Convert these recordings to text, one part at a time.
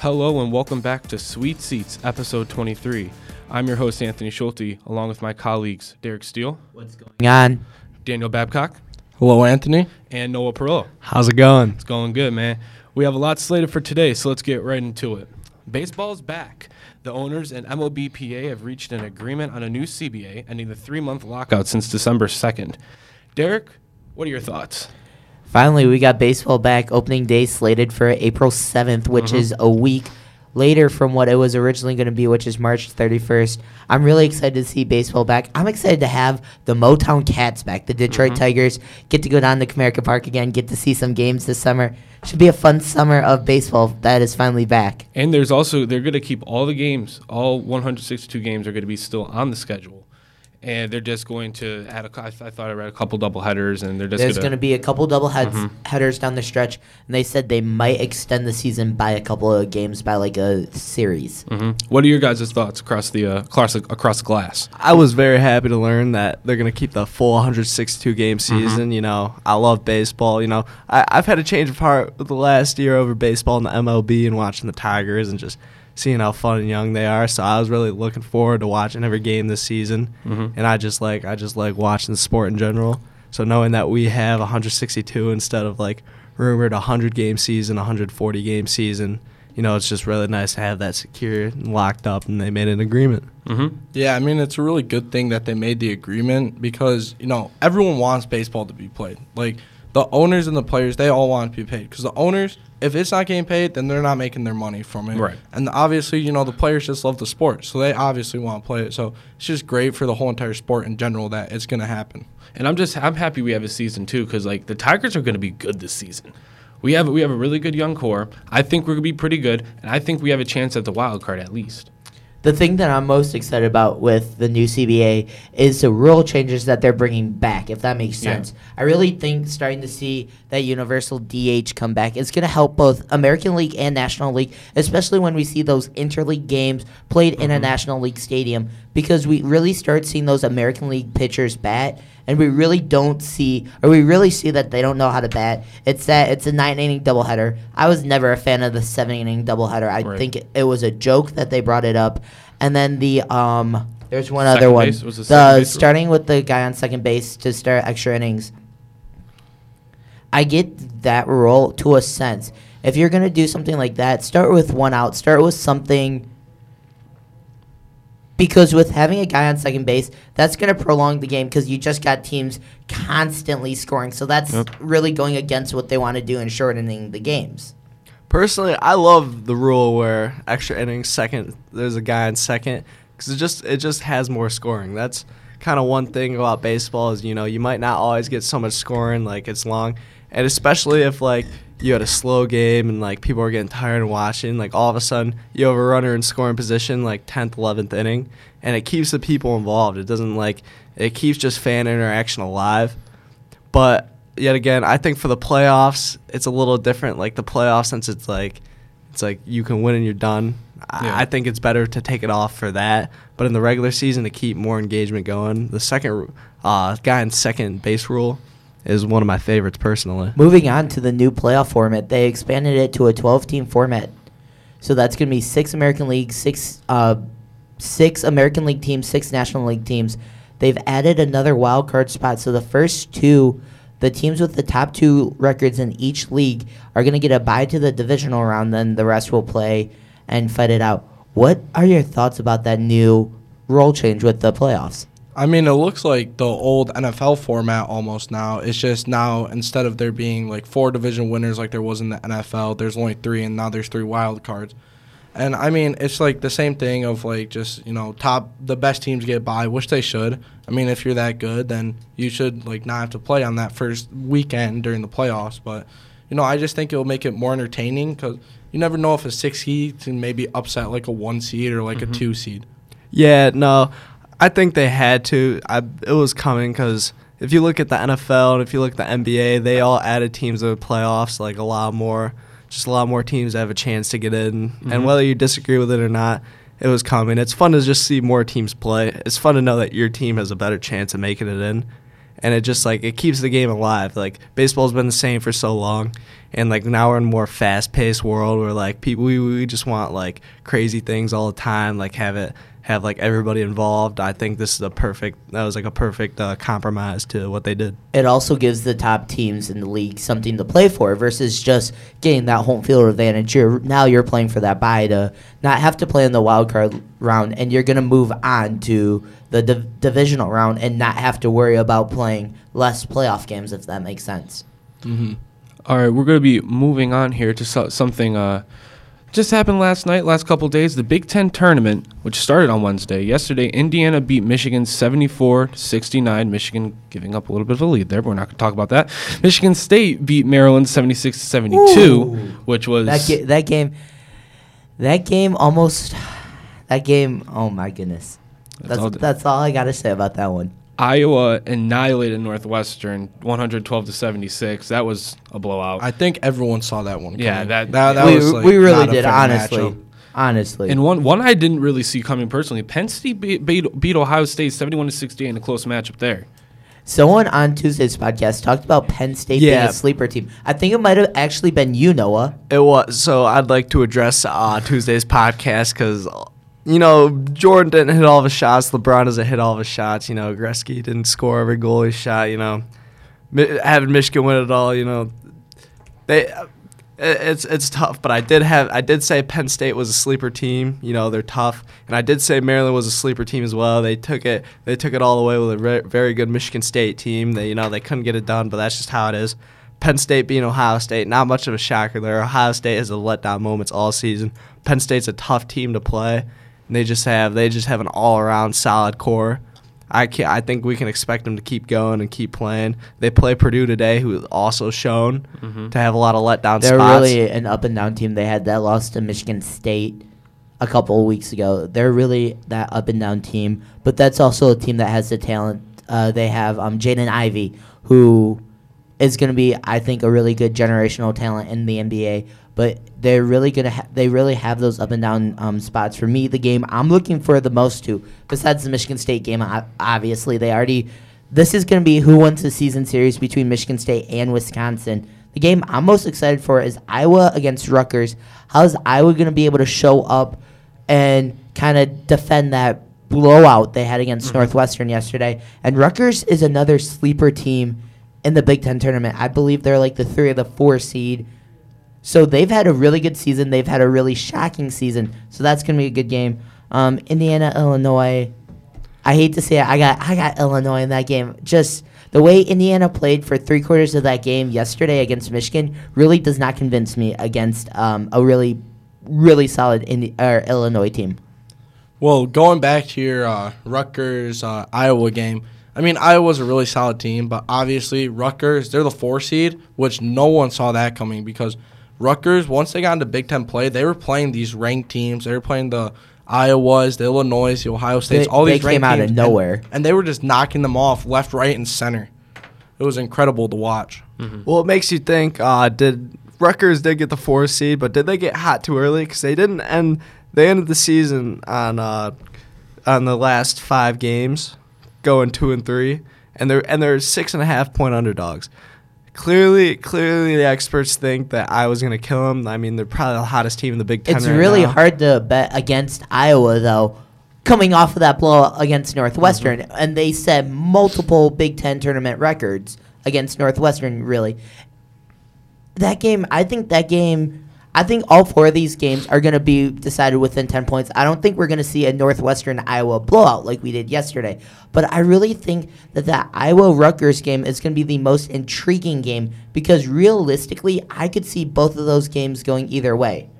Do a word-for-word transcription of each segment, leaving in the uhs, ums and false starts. Hello and welcome back to Sweet Seats, episode twenty-three. I'm your host, Anthony Schulte, along with my colleagues, Derek Steele. What's going on? Daniel Babcock. Hello, Anthony. And Noah Perola. How's it going? It's going good, man. We have a lot slated for today, so let's get right into it. Baseball's back. The owners and M L B P A have reached an agreement on a new C B A, ending the three-month lockout since December second. Derek, what are your thoughts? Finally, we got baseball back. Opening day slated for April seventh, which mm-hmm. is a week later from what it was originally going to be, which is March thirty-first. I'm really excited to see baseball back. I'm excited to have the Motown Cats back, the Detroit mm-hmm. Tigers. Get to go down to Comerica Park again, get to see some games this summer. Should be a fun summer of baseball that is finally back. And there's also, they're going to keep all the games, all one hundred sixty-two games are going to be still on the schedule. And they're just going to add a. I thought I read a couple double headers, and they're just. There's going to be a couple double heads, mm-hmm. headers down the stretch, and they said they might extend the season by a couple of games, by like a series. Mm-hmm. What are your guys' thoughts across the uh, across the, across the glass? I was very happy to learn that they're going to keep the full one hundred sixty-two game season. Mm-hmm. You know, I love baseball. You know, I, I've had a change of heart the last year over baseball and the M L B and watching the Tigers and just seeing how fun and young they are, so I was really looking forward to watching every game this season, mm-hmm. and I just like I just like watching the sport in general. So knowing that we have one hundred sixty-two instead of like rumored one hundred game season, one hundred forty game season, you know, it's just really nice to have that secure and locked up, and they made an agreement. Mm-hmm. Yeah, I mean, it's a really good thing that they made the agreement because, you know, everyone wants baseball to be played. Like, the owners and the players, they all want to be paid because the owners, if it's not getting paid, then they're not making their money from it. Right. And obviously, you know, the players just love the sport, so they obviously want to play it. So it's just great for the whole entire sport in general that it's going to happen. And I'm just I'm happy we have a season too because, like, the Tigers are going to be good this season. We have we have a really good young core. I think we're going to be pretty good, and I think we have a chance at the wild card at least. The thing that I'm most excited about with the new C B A is the rule changes that they're bringing back, if that makes sense. Yeah. I really think starting to see that universal D H come back is going to help both American League and National League, especially when we see those interleague games played mm-hmm. in a National League stadium, because we really start seeing those American League pitchers bat, and we really don't see, or we really see that they don't know how to bat. It's that it's a nine-inning doubleheader. I was never a fan of the seven-inning doubleheader. I right. think it, it was a joke that they brought it up. And then the um, there's one second other one. Was the the starting with the guy on second base to start extra innings. I get that rule to a sense. If you're gonna do something like that, start with one out. Start with something. Because with having a guy on second base, that's going to prolong the game because you just got teams constantly scoring. So that's yep. really going against what they want to do and shortening the games. Personally, I love the rule where extra innings, second, there's a guy on second because it just, it just has more scoring. That's kind of one thing about baseball is, you know, you might not always get so much scoring, like it's long. And especially if, like, you had a slow game and, like, people are getting tired and watching, like, all of a sudden you have a runner in scoring position, like, tenth, eleventh inning, and it keeps the people involved. It doesn't, like, it keeps just fan interaction alive. But, yet again, I think for the playoffs, it's a little different. Like, the playoffs, since it's, like, it's like you can win and you're done, yeah. I, I think it's better to take it off for that. But in the regular season, to keep more engagement going, the second uh, guy in second base rule is one of my favorites personally. Moving on to the new playoff format, they expanded it to a twelve-team format. So that's going to be six American League, six uh, six American League teams, six National League teams. They've added another wild card spot. So the first two, the teams with the top two records in each league are going to get a bye to the divisional round. Then the rest will play and fight it out. What are your thoughts about that new rule change with the playoffs? I mean, it looks like the old N F L format almost now. It's just now, instead of there being like four division winners like there was in the N F L, there's only three, and now there's three wild cards. And, I mean, it's like the same thing of like just, you know, top the best teams get by, which they should. I mean, if you're that good, then you should like not have to play on that first weekend during the playoffs. But, you know, I just think it'll make it more entertaining because you never know if a six seed can maybe upset like a one seed or like mm-hmm. a two seed. Yeah, no. I think they had to. I, it was coming because if you look at the N F L and if you look at the N B A, they all added teams to the playoffs, like a lot more, just a lot more teams that have a chance to get in. Mm-hmm. And whether you disagree with it or not, it was coming. It's fun to just see more teams play. It's fun to know that your team has a better chance of making it in. and it just like it keeps the game alive. Like baseball's been the same for so long, and like now we're in a more fast-paced world where like people we, we just want like crazy things all the time. Like have it have like everybody involved. I think this is a perfect that was like a perfect uh, compromise to what they did. It also gives the top teams in the league something to play for versus just getting that home field advantage. You're now you're playing for that bye to not have to play in the wild card round, and you're going to move on to the div- divisional round and not have to worry about playing less playoff games, if that makes sense. Mm-hmm. All right, we're going to be moving on here to so- something uh, just happened last night, last couple days, the Big Ten tournament, which started on Wednesday. Yesterday, Indiana beat Michigan seventy-four sixty-nine, Michigan giving up a little bit of a lead there, but we're not going to talk about that. Michigan State beat Maryland seventy-six to seventy-two, which was... That, ga- that game... That game almost... That game, oh my goodness. That's, that's, all, that's all I got to say about that one. Iowa annihilated Northwestern one twelve to seventy-six. That was a blowout. I think everyone saw that one coming. Yeah, that, that, that we, was like we really did, honestly. Matchup. Honestly. And one one I didn't really see coming personally. Penn State beat, beat, beat Ohio State seventy-one to sixty-eight in a close matchup there. Someone on Tuesday's podcast talked about Penn State yeah. being a sleeper team. I think it might have actually been you, Noah. It was. So I'd like to address uh, Tuesday's podcast because – you know, Jordan didn't hit all of his shots. LeBron doesn't hit all of his shots. You know, Gretzky didn't score every goal he shot. You know, Mi- having Michigan win it all. You know, they it's it's tough. But I did have I did say Penn State was a sleeper team. You know, they're tough, and I did say Maryland was a sleeper team as well. They took it they took it all away with a re- very good Michigan State team. They you know they couldn't get it done, but that's just how it is. Penn State being Ohio State, not much of a shocker there. Ohio State has a letdown moments all season. Penn State's a tough team to play. They just have they just have an all-around solid core. I can't, I think we can expect them to keep going and keep playing. They play Purdue today, who is also shown mm-hmm. to have a lot of letdown They're spots. They're really an up-and-down team. They had that loss to Michigan State a couple of weeks ago. They're really that up-and-down team, but that's also a team that has the talent. Uh, they have um, Jaden Ivey, who is going to be, I think, a really good generational talent in the N B A. But they're really gonna ha- they really have those up and down um, spots. For me, the game I'm looking for the most to, besides the Michigan State game, obviously they already. This is gonna be who wins the season series between Michigan State and Wisconsin. The game I'm most excited for is Iowa against Rutgers. How's Iowa gonna be able to show up and kind of defend that blowout they had against mm-hmm. Northwestern yesterday? And Rutgers is another sleeper team in the Big Ten tournament. I believe they're like the three or the four seed. So they've had a really good season. They've had a really shocking season. So that's going to be a good game. Um, Indiana, Illinois. I hate to say it. I got I got Illinois in that game. Just the way Indiana played for three quarters of that game yesterday against Michigan really does not convince me against um, a really, really solid Indi- or Illinois team. Well, going back to your uh, Rutgers uh, Iowa game, I mean, Iowa's a really solid team, but obviously Rutgers, they're the four seed, which no one saw that coming because – Rutgers, once they got into Big Ten play, they were playing these ranked teams. They were playing the Iowas, the Illinois, the Ohio States, they, all these ranked teams. They came out of nowhere. And, and they were just knocking them off left, right, and center. It was incredible to watch. Mm-hmm. Well, it makes you think, uh, did Rutgers did get the fourth seed, but did they get hot too early? Because they didn't end – they ended the season on uh, on the last five games, going two and three, and they're and they're six-and-a-half-point underdogs. Clearly, clearly, the experts think that Iowa's going to kill them. I mean, they're probably the hottest team in the Big Ten. It's right really now. Hard to bet against Iowa, though, coming off of that blowout against Northwestern. Mm-hmm. And they set multiple Big Ten tournament records against Northwestern, really. That game, I think that game, I think all four of these games are going to be decided within ten points. I don't think we're going to see a Northwestern Iowa blowout like we did yesterday. But I really think that that Iowa-Rutgers game is going to be the most intriguing game because realistically, I could see both of those games going either way.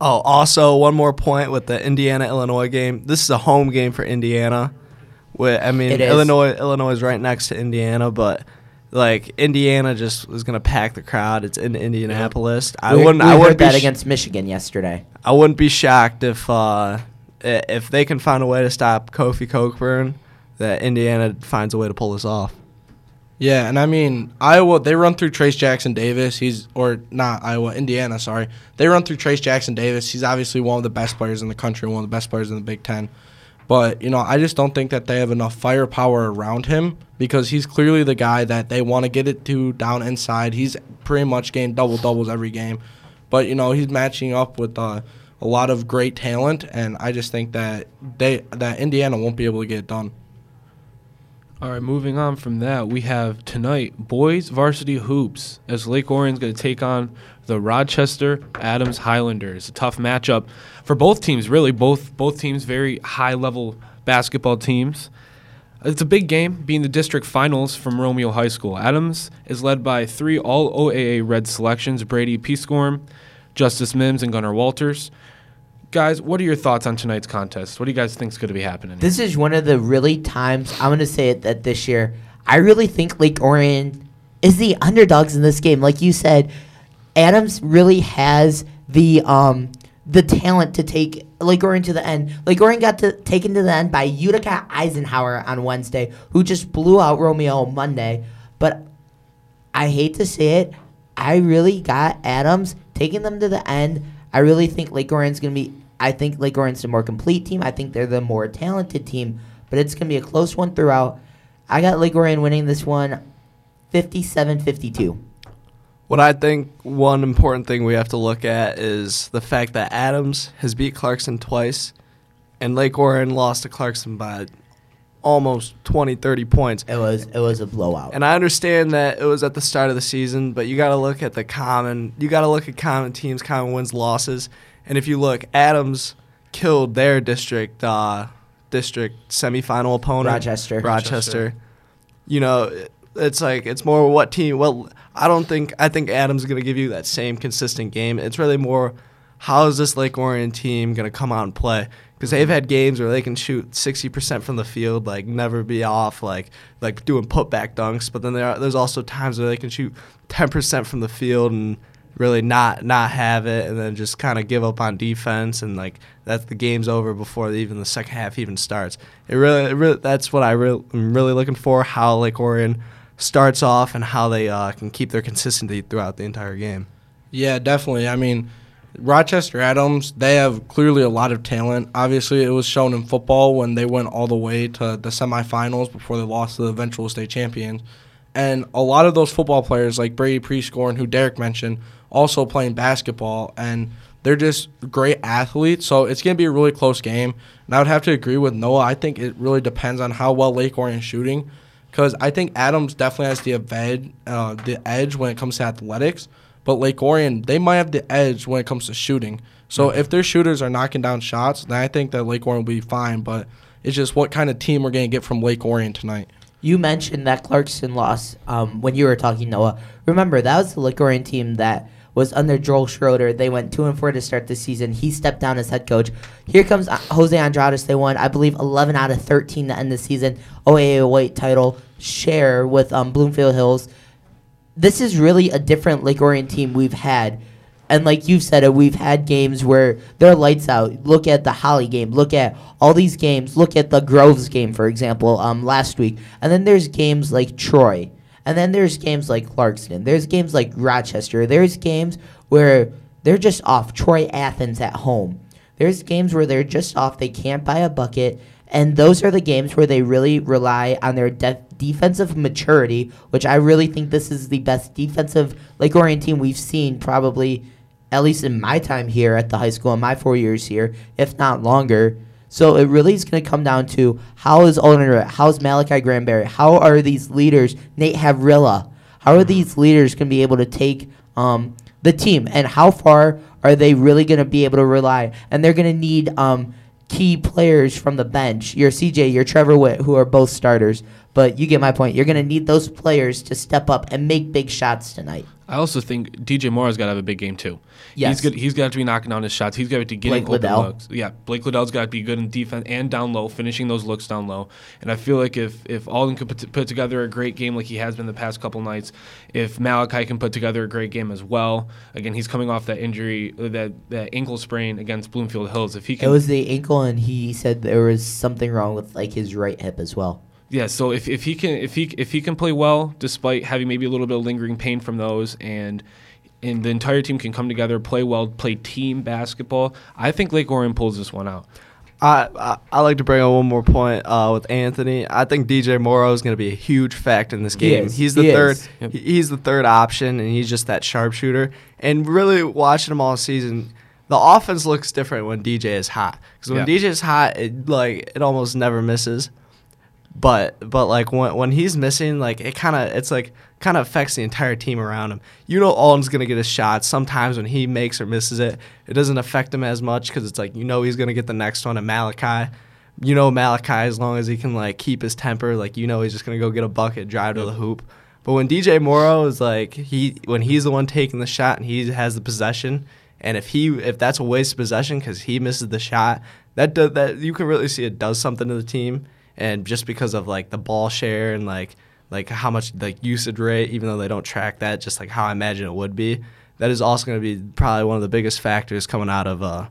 Oh, also, one more point with the Indiana-Illinois game. This is a home game for Indiana. I mean, Illinois, Illinois is right next to Indiana, but... Like Indiana just was gonna pack the crowd. It's in Indianapolis. Yeah. I wouldn't. We I wouldn't heard that sh- against Michigan yesterday. I wouldn't be shocked if uh, if they can find a way to stop Kofi Cockburn, that Indiana finds a way to pull this off. Yeah, and I mean Iowa. They run through Trace Jackson Davis. He's or not Iowa, Indiana. Sorry, they run through Trace Jackson Davis. He's obviously one of the best players in the country, one of the best players in the Big Ten. But, you know, I just don't think that they have enough firepower around him because he's clearly the guy that they want to get it to down inside. He's pretty much gained double-doubles every game. But, you know, he's matching up with uh, a lot of great talent, and I just think that they that Indiana won't be able to get it done. All right, moving on from that, we have tonight boys varsity hoops as Lake Orion's going to take on the Rochester Adams Highlanders. A tough matchup for both teams, really. Both both teams, very high-level basketball teams. It's a big game, being the district finals from Romeo High School. Adams is led by three all O A A Red selections, Brady Prescorn, Justice Mims, and Gunnar Walters. Guys, what are your thoughts on tonight's contest? What do you guys think is going to be happening here? This is one of the really times, I'm going to say it, that this year, I really think Lake Orion is the underdogs in this game. Like you said, Adams really has the um, the talent to take Lake Orion to the end. Lake Orion got to, taken to the end by Utica Eisenhower on Wednesday, who just blew out Romeo Monday. But I hate to say it, I really got Adams taking them to the end. I really think Lake Orion's going to be – I think Lake Orion's the more complete team. I think they're the more talented team. But it's going to be a close one throughout. I got Lake Orion winning this one fifty-seven fifty-two. What I think one important thing we have to look at is the fact that Adams has beat Clarkson twice, and Lake Orion lost to Clarkson by almost twenty, thirty points. It was, it was a blowout. And I understand that it was at the start of the season, but you got to look at the common – you got to look at common teams, common wins, losses. And if you look, Adams killed their district uh, district semifinal opponent. Rochester. Rochester. Rochester. You know, it's like it's more what team – well, I don't think – I think Adams is going to give you that same consistent game. It's really more how is this Lake Orion team going to come out and play? Because they've had games where they can shoot sixty percent from the field, like never be off, like like doing putback dunks. But then there are, there's also times where they can shoot ten percent from the field and really not not have it, and then just kind of give up on defense, and like that's the game's over before even the second half even starts. It really, it really that's what I re- I'm really looking for: how Lake Orion starts off and how they uh, can keep their consistency throughout the entire game. Yeah, definitely. I mean, Rochester Adams, they have clearly a lot of talent. Obviously, it was shown in football when they went all the way to the semifinals before they lost to the eventual state champions. And a lot of those football players, like Brady Prescorn, who Derek mentioned, also playing basketball, and they're just great athletes. So it's going to be a really close game. And I would have to agree with Noah. I think it really depends on how well Lake Orion is shooting, because I think Adams definitely has the evade, uh, the edge when it comes to athletics. But Lake Orion, they might have the edge when it comes to shooting. So if their shooters are knocking down shots, then I think that Lake Orion will be fine. But it's just what kind of team we're going to get from Lake Orion tonight. You mentioned that Clarkson loss um, when you were talking, Noah. Remember, that was the Lake Orion team that was under Joel Schroeder. They went two and four to start the season. He stepped down as head coach. Here comes Jose Andrade. They won, I believe, eleven out of thirteen to end the season. O A A White title share with um, Bloomfield Hills. This is really a different Lake Orion team we've had. And like you've said, we've had games where they're lights out. Look at the Holly game. Look at all these games. Look at the Groves game, for example, um, last week. And then there's games like Troy. And then there's games like Clarkston. There's games like Rochester. There's games where they're just off. Troy Athens at home. There's games where they're just off. They can't buy a bucket. And those are the games where they really rely on their def- defensive maturity, which I really think this is the best defensive Lake Orion team we've seen probably, at least in my time here at the high school, in my four years here, if not longer. So it really is going to come down to how is Alden Ritt, how is Malachi Granberry, how are these leaders, Nate Havrilla, how are these leaders going to be able to take um, the team, and how far are they really going to be able to rely? And they're going to need um, – key players from the bench, your C J, your Trevor Witt, who are both starters. But you get my point. You're going to need those players to step up and make big shots tonight. I also think D J Morrow's got to have a big game too. Yes. He's got he's got to be knocking down his shots. He's got to get open looks. Yeah, Blake Liddell's got to be good in defense and down low, finishing those looks down low. And I feel like if, if Alden could put, put together a great game like he has been the past couple nights, if Malachi can put together a great game as well, again, he's coming off that injury, that, that ankle sprain against Bloomfield Hills. If he can, it was the ankle, and he said there was something wrong with like his right hip as well. Yeah, so if, if he can if he if he can play well despite having maybe a little bit of lingering pain from those, and and the entire team can come together, play well, play team basketball, I think Lake Orion pulls this one out. I, I I like to bring on one more point uh, with Anthony. I think D J Morrow is going to be a huge fact in this game. He is. He's the he third. Yep. He's the third option, and he's just that sharpshooter. And really watching him all season, the offense looks different when D J is hot. Because when yep. D J is hot, it like it almost never misses. But but like when when he's missing, like it kind of it's like kind of affects the entire team around him. You know, Alden's gonna get a shot. Sometimes when he makes or misses it, it doesn't affect him as much because it's like you know he's gonna get the next one. And Malachi, you know Malachi, as long as he can like keep his temper, like you know he's just gonna go get a bucket, drive yep. to the hoop. But when D J Morrow is like he when he's the one taking the shot and he has the possession, and if he if that's a waste of possession because he misses the shot, that does, that you can really see it does something to the team. And just because of, like, the ball share and, like, like how much, like, usage rate, even though they don't track that, just, like, how I imagine it would be, that is also going to be probably one of the biggest factors coming out of uh,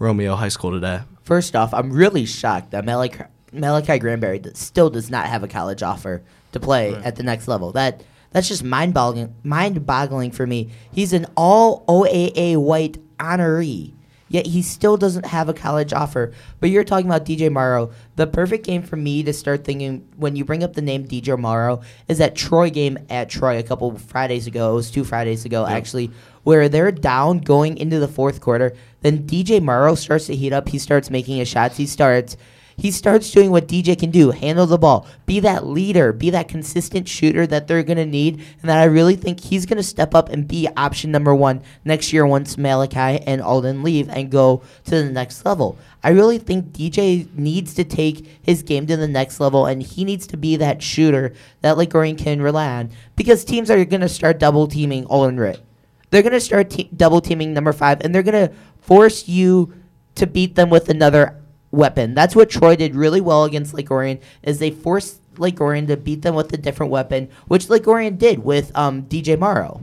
Romeo High School today. First off, I'm really shocked that Malachi, Malachi Granberry still does not have a college offer to play right. at the next level. That That's just mind-boggling, mind-boggling for me. He's an all-O A A white honoree. Yet he still doesn't have a college offer. But you're talking about D J Morrow. The perfect game for me to start thinking when you bring up the name D J Morrow is that Troy game at Troy a couple Fridays ago. It was two Fridays ago, yeah. actually, where they're down going into the fourth quarter. Then D J Morrow starts to heat up. He starts making his shots. He starts he starts doing what D J can do, handle the ball, be that leader, be that consistent shooter that they're going to need, and that I really think he's going to step up and be option number one next year once Malachi and Alden leave and go to the next level. I really think D J needs to take his game to the next level, and he needs to be that shooter that Lake Orion can rely on because teams are going to start double-teaming Alden Ritt. They're going to start te- double-teaming number five, and they're going to force you to beat them with another weapon. That's what Troy did really well against Lake Orion, is they forced Lake Orion to beat them with a different weapon, which Lake Orion did with um, D J Morrow.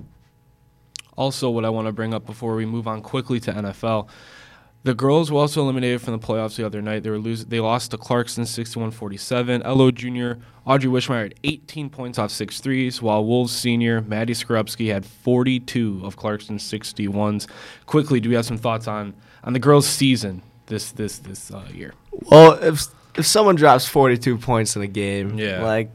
Also, what I want to bring up before we move on quickly to N F L, the girls were also eliminated from the playoffs the other night. They were losing. They lost to Clarkson sixty-one forty-seven. L O Junior Audrey Wishmeyer had eighteen points off six threes, while Wolves Senior Maddie Skorupski had forty-two of Clarkson's sixty-ones. Quickly, do we have some thoughts on, on the girls' season this this this uh, year? Well, if if someone drops forty-two points in a game, yeah. like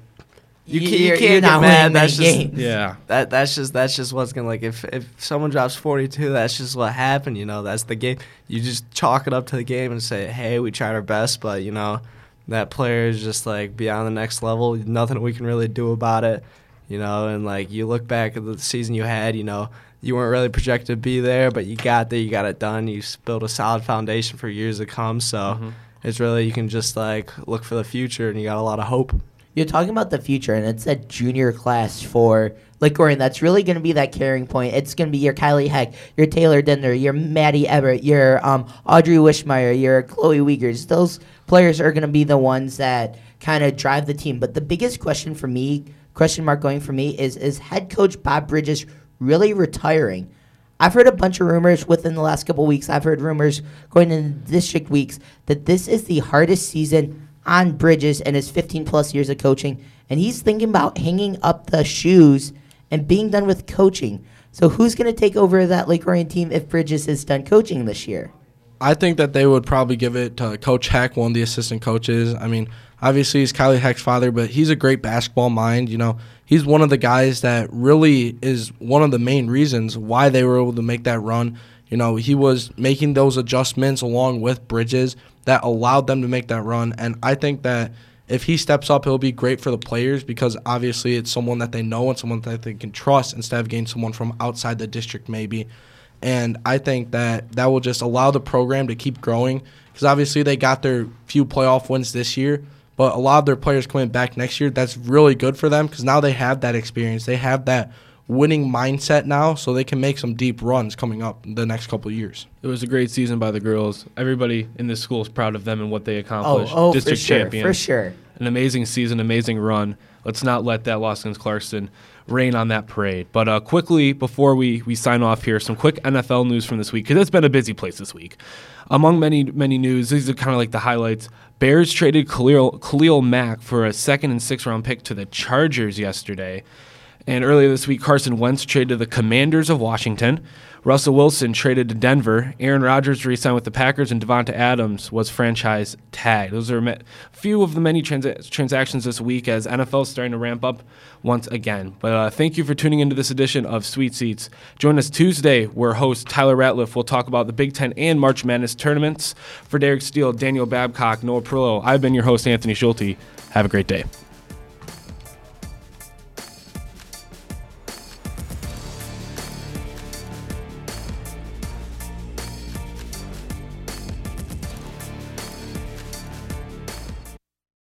you, you, can, you can't get mad. That's just games. yeah. That that's just that's just what's gonna like. If if someone drops forty-two, that's just what happened. You know, that's the game. You just chalk it up to the game and say, hey, we tried our best, but you know, that player is just like beyond the next level. Nothing we can really do about it. You know, and like you look back at the season you had. You know. You weren't really projected to be there, but you got there, you got it done. You built a solid foundation for years to come. So mm-hmm. it's really, you can just like look for the future, and you got a lot of hope. You're talking about the future, and it's that junior class for Lake Orion. That's really going to be that carrying point. It's going to be your Kylie Heck, your Taylor Dender, your Maddie Everett, your um, Audrey Wishmeyer, your Chloe Wiegers. Those players are going to be the ones that kind of drive the team. But the biggest question for me, question mark going for me, is is head coach Bob Bridges really retiring? I've heard a bunch of rumors within the last couple weeks. I've heard rumors going into district weeks that this is the hardest season on Bridges and his fifteen-plus years of coaching, and he's thinking about hanging up the shoes and being done with coaching. So who's going to take over that Lake Orion team if Bridges is done coaching this year? I think that they would probably give it to Coach Heck, one of the assistant coaches. I mean, obviously he's Kylie Heck's father, but he's a great basketball mind. You know, he's one of the guys that really is one of the main reasons why they were able to make that run. You know, he was making those adjustments along with Bridges that allowed them to make that run. And I think that if he steps up, it'll be great for the players because obviously it's someone that they know and someone that they can trust instead of getting someone from outside the district maybe. And I think that that will just allow the program to keep growing because obviously they got their few playoff wins this year, but a lot of their players coming back next year, that's really good for them because now they have that experience. They have that winning mindset now, so they can make some deep runs coming up the next couple of years. It was a great season by the girls. Everybody in this school is proud of them and what they accomplished. Oh, oh District for sure, champions. for sure. An amazing season, amazing run. Let's not let that loss against Clarkson rain on that parade. But uh, quickly, before we, we sign off here, some quick N F L news from this week, because it's been a busy place this week. Among many, many news, these are kind of like the highlights. Bears traded Khalil, Khalil Mack for a second and sixth round pick to the Chargers yesterday. And earlier this week, Carson Wentz traded to the Commanders of Washington. Russell Wilson traded to Denver. Aaron Rodgers re-signed with the Packers, and Devonta Adams was franchise tagged. Those are a few of the many trans- transactions this week as N F L is starting to ramp up once again. But uh, thank you for tuning into this edition of Sweet Seats. Join us Tuesday, where host Tyler Ratliff will talk about the Big Ten and March Madness tournaments. For Derek Steele, Daniel Babcock, Noah Perola, I've been your host, Anthony Schulte. Have a great day.